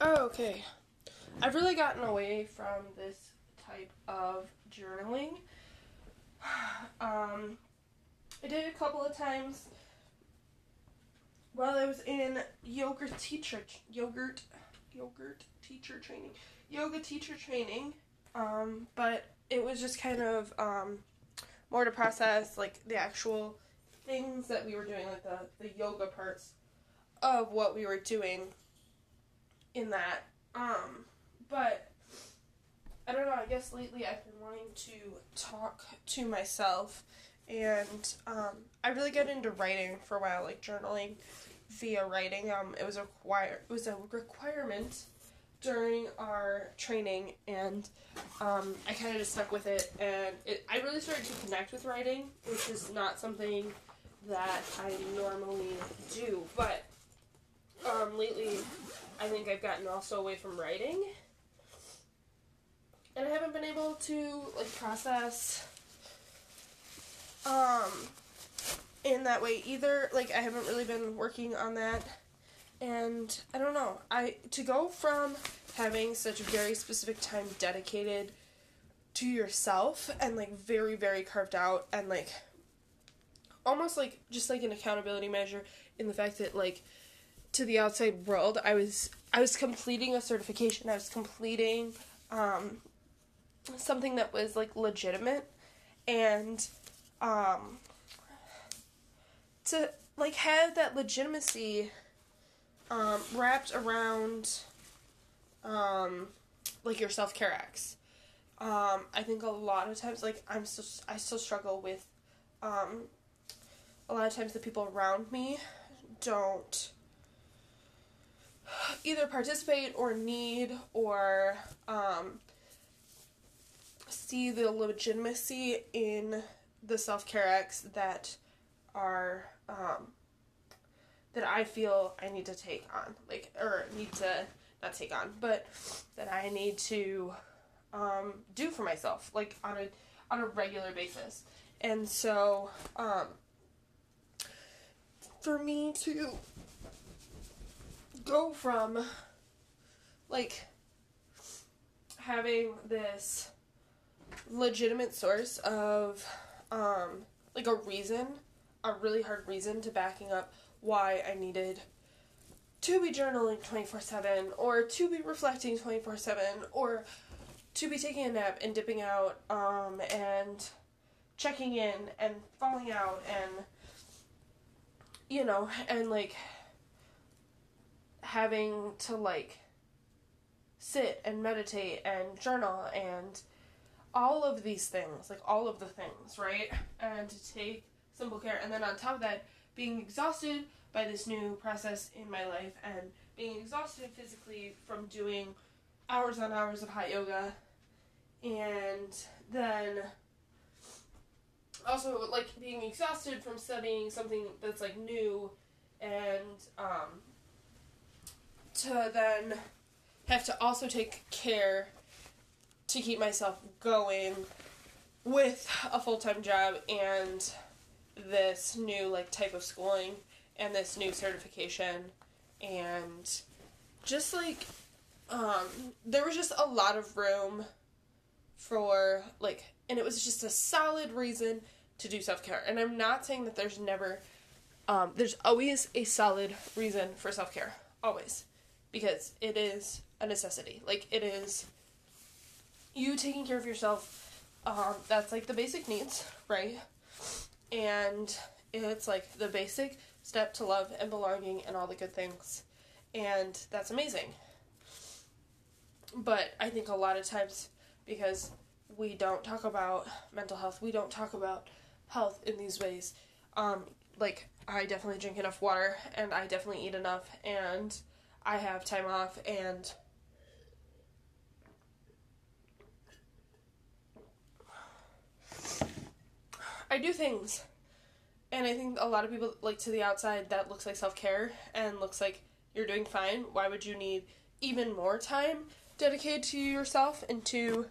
Okay, I've really gotten away from this type of journaling. I did it a couple of times while I was in yoga teacher training, but it was just kind of more to process like the actual things that we were doing, like the yoga parts of what we were doing in that. But I don't know, I guess lately I've been wanting to talk to myself, and I really got into writing for a while, like journaling via writing. It was a requirement during our training, and I kind of just stuck with it, and I really started to connect with writing, which is not something that I normally do, but lately I think I've gotten also away from writing, and I haven't been able to like process in that way either. Like, I haven't really been working on that, and I don't know, to go from having such a very specific time dedicated to yourself and like very, very carved out, and like almost like just like an accountability measure in the fact that like to the outside world, I was completing a certification, I was completing something that was like legitimate, and to like have that legitimacy wrapped around like your self-care acts. I think a lot of times, like I still struggle with a lot of times the people around me don't either participate or need or see the legitimacy in the self-care acts that are that I feel I need to take on, like, or need to not take on, but that I need to do for myself, like on a regular basis. And so for me to go from like having this legitimate source of like a really hard reason to backing up why I needed to be journaling 24/7 or to be reflecting 24/7 or to be taking a nap and dipping out and checking in and falling out, and you know, and like having to like sit and meditate and journal and all of these things, like all of the things, right? And to take simple care, and then on top of that being exhausted by this new process in my life and being exhausted physically from doing hours on hours of hot yoga, and then also like being exhausted from studying something that's like new, and to then have to also take care to keep myself going with a full-time job and this new like type of schooling and this new certification, and just like there was just a lot of room for like, and it was just a solid reason to do self-care. And I'm not saying that there's never there's always a solid reason for self-care, always. Because it is a necessity. Like, it is you taking care of yourself. That's, like, the basic needs, right? And it's, like, the basic step to love and belonging and all the good things. And that's amazing. But I think a lot of times, because we don't talk about mental health, we don't talk about health in these ways. Like, I definitely drink enough water, and I definitely eat enough, and I have time off, and I do things, and I think a lot of people, like, to the outside, that looks like self-care, and looks like you're doing fine. Why would you need even more time dedicated to yourself and to,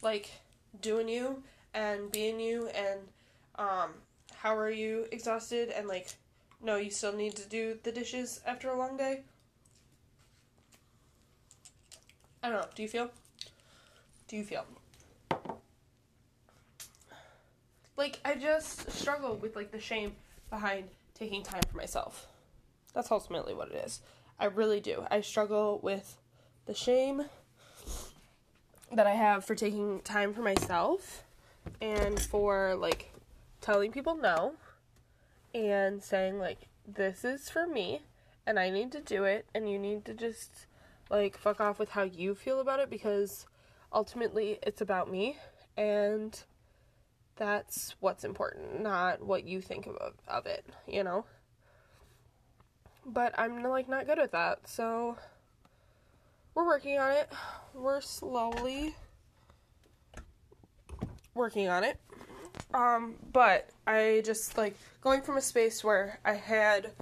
like, doing you, and being you, and, how are you exhausted, and, like, No, you still need to do the dishes after a long day? I don't know. Do you feel? Do you feel? Like, I just struggle with, like, the shame behind taking time for myself. That's ultimately what it is. I really do. I struggle with the shame that I have for taking time for myself and for, like, telling people no and saying, like, this is for me and I need to do it and you need to just, like, fuck off with how you feel about it because ultimately it's about me and that's what's important, not what you think of it, you know? But I'm, like, not good at that, so we're working on it. We're slowly working on it. But I just, like, going from a space where I had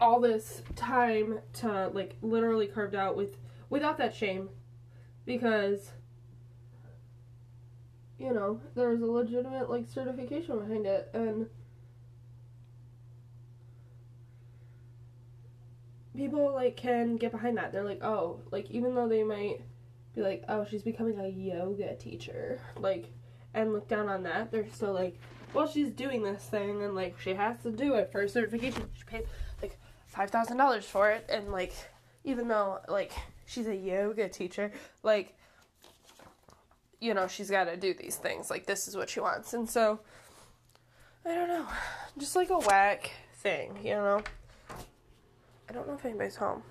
all this time to, like, literally carved out without that shame, because, you know, there was a legitimate, like, certification behind it, and people, like, can get behind that. They're like, oh, like, even though they might be like, oh, she's becoming a yoga teacher, like, and look down on that, they're still like, well, she's doing this thing, and, like, she has to do it for a certification. She paid, like, $5,000 for it, and, like, even though, like, she's a yoga teacher, like, you know, she's got to do these things. Like, this is what she wants. And so, I don't know. Just, like, a whack thing, you know? I don't know if anybody's home.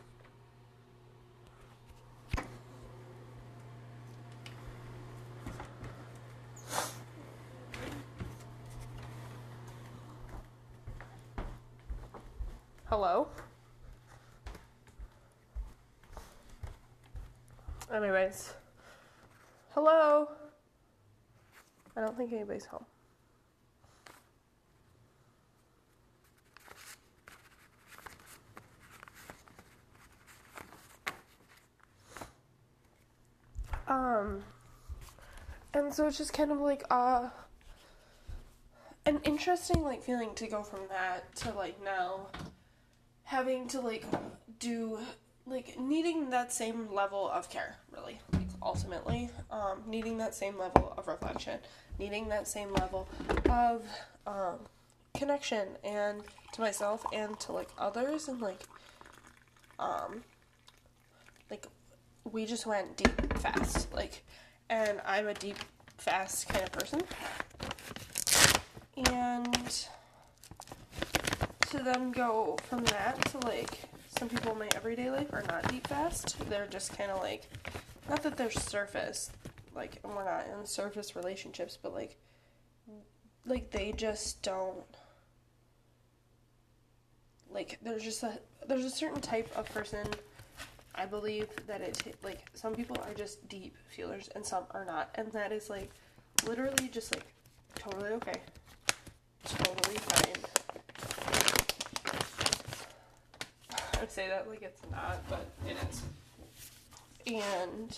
Hello? Anyways. Hello? I don't think anybody's home. And so it's just kind of like, an interesting, like, feeling to go from that to, like, now having to, like, do, like, needing that same level of care, really. Ultimately, needing that same level of reflection, needing that same level of connection, and to myself and to, like, others, and, like, we just went deep fast, like, and I'm a deep fast kind of person, and to then go from that to, like, some people in my everyday life are not deep fast. They're just kind of like, not that they're surface, like, and we're not in surface relationships, but, like, they just don't, like, there's a certain type of person, I believe, that it, like, some people are just deep feelers, and some are not, and that is, like, literally just, like, totally okay, totally fine. I would say that, like, it's not, but it is. And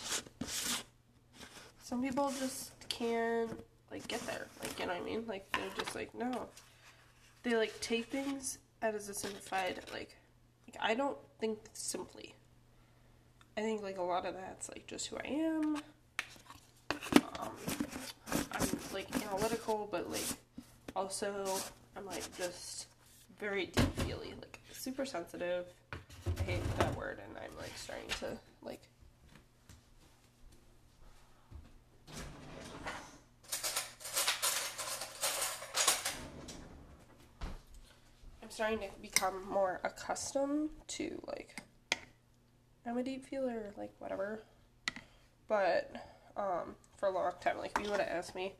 some people just can't, like, get there. Like, you know what I mean? Like, they're just like, no. They, like, take things as a simplified, like, I don't think simply. I think, like, a lot of that's, like, just who I am. I'm, like, analytical, but, like, also I'm, like, just very deep-feely. Like, super sensitive. I hate that word, and I'm, like, starting to, like, trying to become more accustomed to, like, I'm a deep feeler, like, whatever, but, for a long time, like, if you would have asked me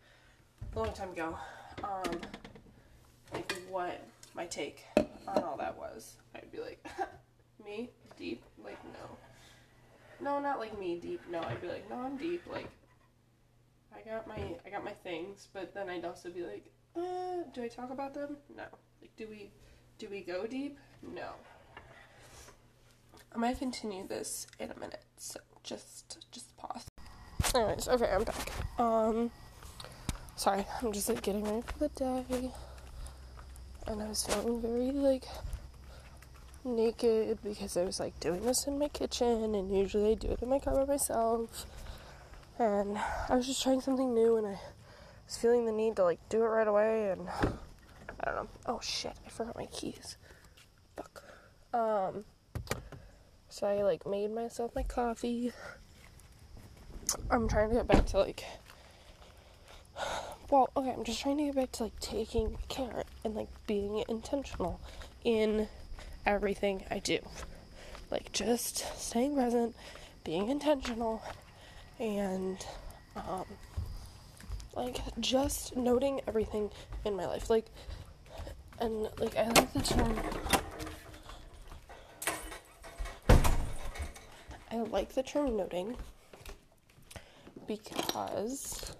a long time ago, like, what my take on all that was, I'd be like, me, deep, like, no, not like me, deep, no, I'd be like, no, I'm deep, like, I got my things, but then I'd also be like, do I talk about them? No, like, do we go deep? No. I might continue this in a minute, so just pause. Anyways, okay, I'm back. Sorry, I'm just, like, getting ready for the day. and I was feeling very, naked because I was, doing this in my kitchen, and usually I do it in my car by myself, and I was just trying something new, and I was feeling the need to, do it right away, and I don't know. Oh, shit, I forgot my keys. Fuck. So I, made myself my coffee. I'm trying to get back to, I'm just trying to get back to, taking care and, being intentional in everything I do. Just staying present, being intentional, and, just noting everything in my life. I like the term... I like the term noting because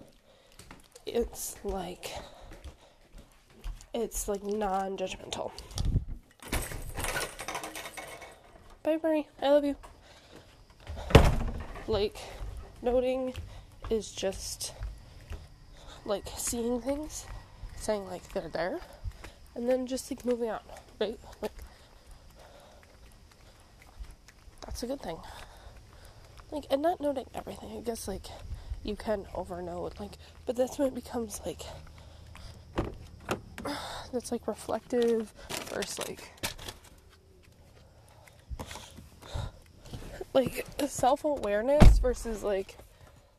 it's non-judgmental. Bye, Murray. I love you. Noting is just seeing things, saying they're there, and then just moving on, right? That's a good thing. And not noting everything. I guess, you can overnote, but that's when it becomes, that's, reflective versus, self-awareness versus,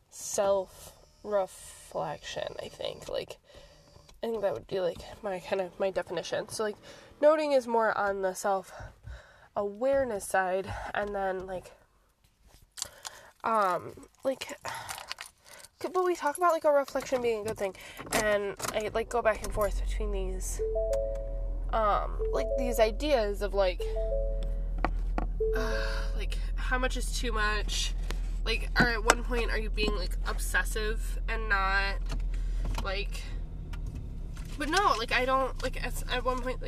self-reflection, I think. I think that would be, my definition. So, noting is more on the self-awareness side, and then, but we talk about, a reflection being a good thing, and I, go back and forth between these, these ideas of, how much is too much, or at one point, are you being, obsessive and not, but no, I don't, at one point,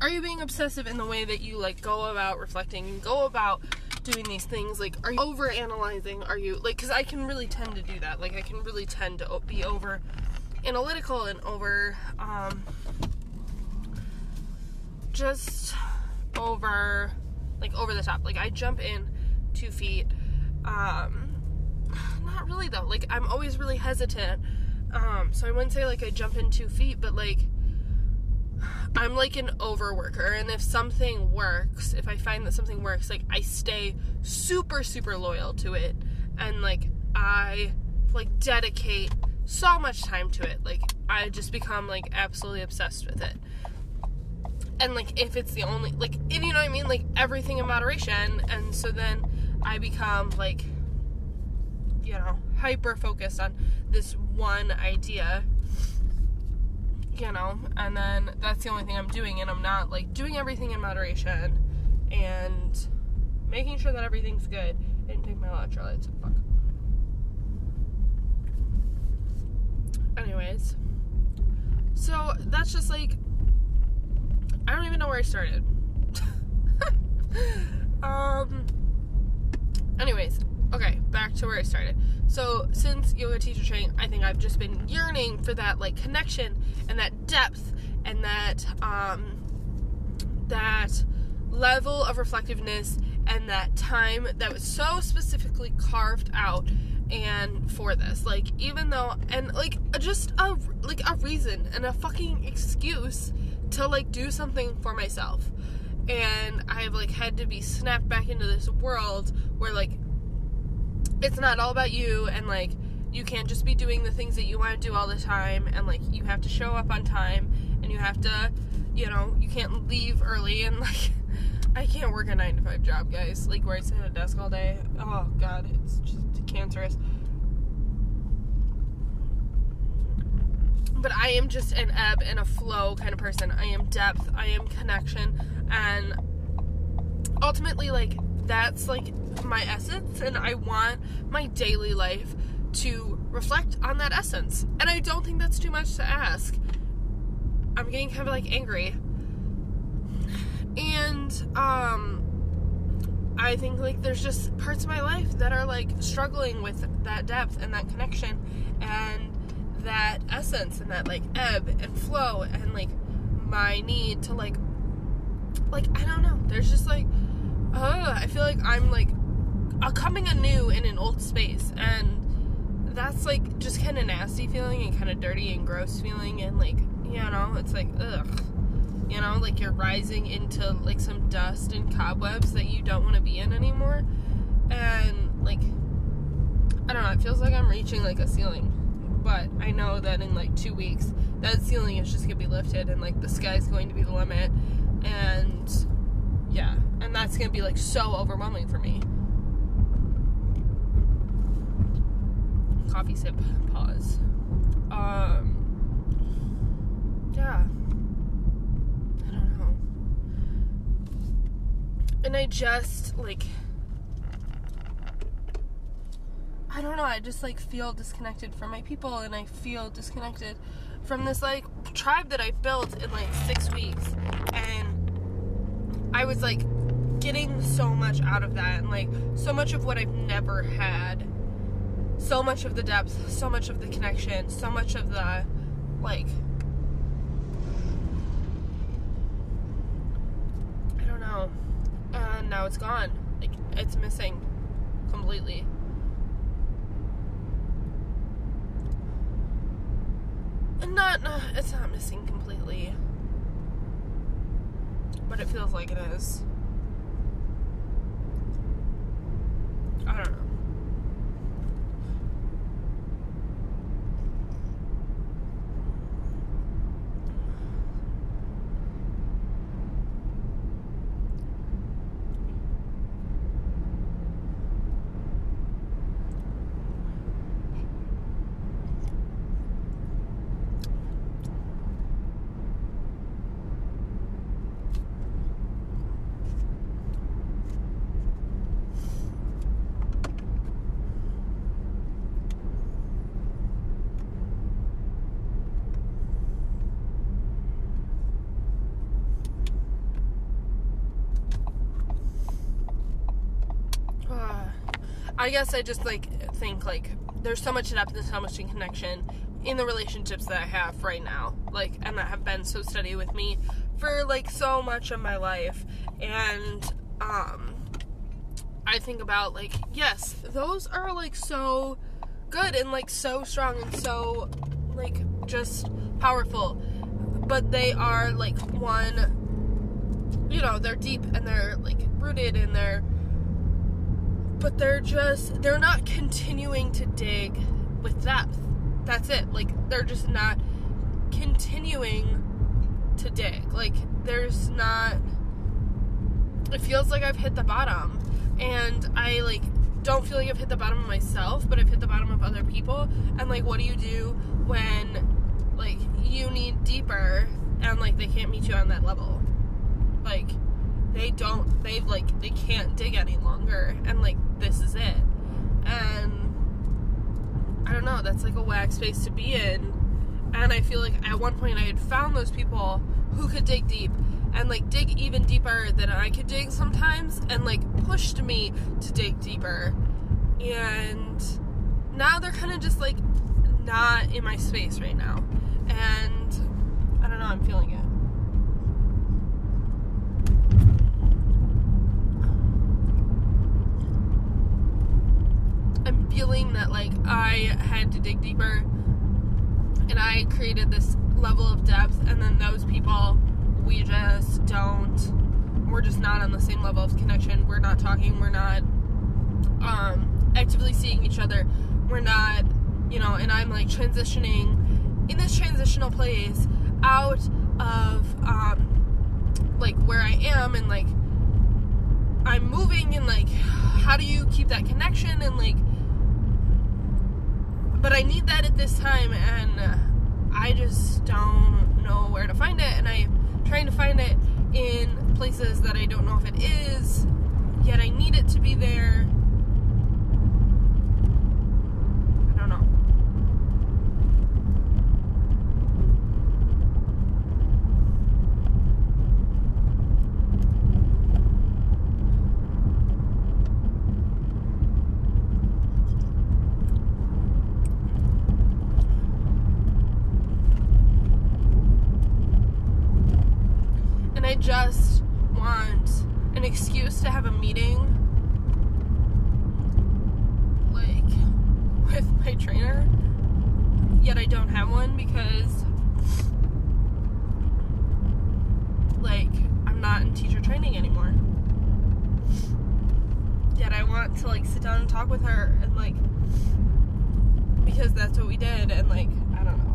are you being obsessive in the way that you, go about reflecting and go about doing these things? Are you overanalyzing? Are you, because I can really tend to do that. I can really tend to be over analytical and over, just over, over the top. I jump in 2 feet. Not really, though. I'm always really hesitant. So I wouldn't say, I jump in 2 feet, but, I'm an overworker, and if something works, if I find that something works, I stay super, super loyal to it, and, I, dedicate so much time to it, I just become, absolutely obsessed with it, and, if it's the only, if you know what I mean, everything in moderation, and so then I become, hyper-focused on this one idea, and then that's the only thing I'm doing, and I'm not, doing everything in moderation, and making sure that everything's good. I didn't take my electrolytes, so fuck. Anyways, so that's just, I don't even know where I started. Anyways, okay, back to where I started. So, since yoga teacher training, I think I've just been yearning for that, connection and that depth and that, that level of reflectiveness and that time that was so specifically carved out and for this. Even though, and, just a, a reason and a fucking excuse to, do something for myself. And I've, had to be snapped back into this world where, it's not all about you, and, you can't just be doing the things that you want to do all the time, and, you have to show up on time, and you have to, you can't leave early, and, I can't work a 9-to-5 job, guys, where I sit at a desk all day. Oh, God, it's just cancerous. But I am just an ebb and a flow kind of person. I am depth, I am connection, and ultimately, that's, my essence, and I want my daily life to reflect on that essence, and I don't think that's too much to ask. I'm getting kind of, angry, and, I think, there's just parts of my life that are, struggling with that depth and that connection, and that essence and that like ebb and flow and like my need to like I don't know, there's just like I feel like I'm like coming anew in an old space, and that's like just kind of nasty feeling and kind of dirty and gross feeling, and like, you know, it's like ugh, you know, like you're rising into like some dust and cobwebs that you don't want to be in anymore, and like I don't know, it feels like I'm reaching like a ceiling. But I know that in like 2 weeks, that ceiling is just gonna be lifted, and like the sky's going to be the limit, and yeah, and that's gonna be like so overwhelming for me. Coffee sip, pause. Yeah, I don't know. And I just like, I don't know, I just like feel disconnected from my people, and I feel disconnected from this like tribe that I built in like 6 weeks, and I was like getting so much out of that, and like so much of what I've never had, so much of the depth, so much of the connection, so much of the like, I don't know, and now it's gone, like it's missing completely. It's not missing completely, but it feels like it is. I don't know. I guess I just like think like there's so much depth and so much in connection in the relationships that I have right now, like, and that have been so steady with me for like so much of my life, and I think about like, yes, those are like so good and like so strong and so like just powerful, but they are like one, you know, they're deep and they're like rooted and they're, but they're just, they're not continuing to dig with depth. That's it. Like, they're just not continuing to dig. Like, there's not, it feels like I've hit the bottom. And I, like, don't feel like I've hit the bottom of myself, but I've hit the bottom of other people. And, like, what do you do when, like, you need deeper and, like, they can't meet you on that level? Like, they don't, they like, they can't dig any longer, and like this is it, and I don't know, that's like a whack space to be in. And I feel like at one point I had found those people who could dig deep and like dig even deeper than I could dig sometimes, and like pushed me to dig deeper, and now they're kind of just like not in my space right now, and I don't know, I'm feeling it. Feeling that like I had to dig deeper, and I created this level of depth, and then those people, we just don't, we're just not on the same level of connection, we're not talking, we're not actively seeing each other, we're not, you know, and I'm like transitioning in this transitional place out of like where I am, and like I'm moving, and like how do you keep that connection, and like, but I need that at this time, and I just don't know where to find it, and I'm trying to find it in places that I don't know if it is, yet I need it to be there. I don't know. just want an excuse to have a meeting, like, with my trainer, yet I don't have one because, like, I'm not in teacher training anymore. Yet I want to, like, sit down and talk with her and, like, because that's what we did, and, like, I don't know.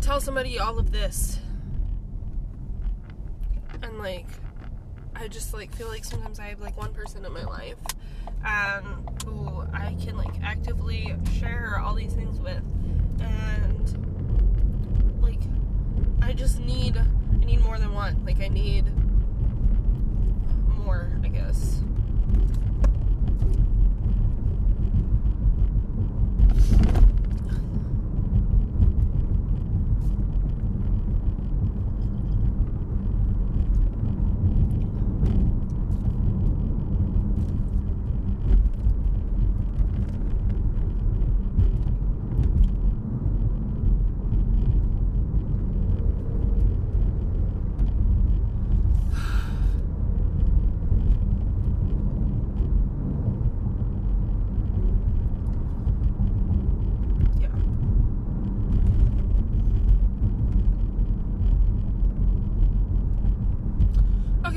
Tell somebody all of this, and like I just like feel like sometimes I have like one person in my life who I can like actively share all these things with, and like I need more than one, like I need more, I guess.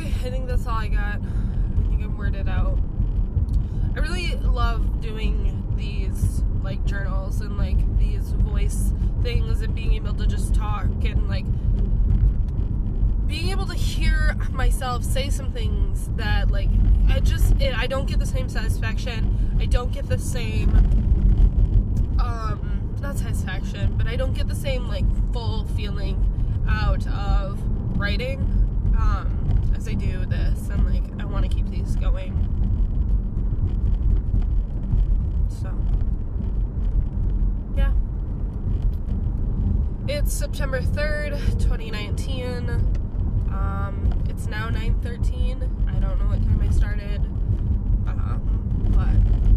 I think that's all I got. I think I'm worded out. I really love doing these, like, journals and, like, these voice things and being able to just talk and, like, being able to hear myself say some things that, like, I don't get the same satisfaction. I don't get the same, not satisfaction, but I don't get the same, like, full feeling out of writing, as I do this, and like I want to keep these going. So yeah, it's September 3rd, 2019. It's now 9:13. I don't know what time I started, but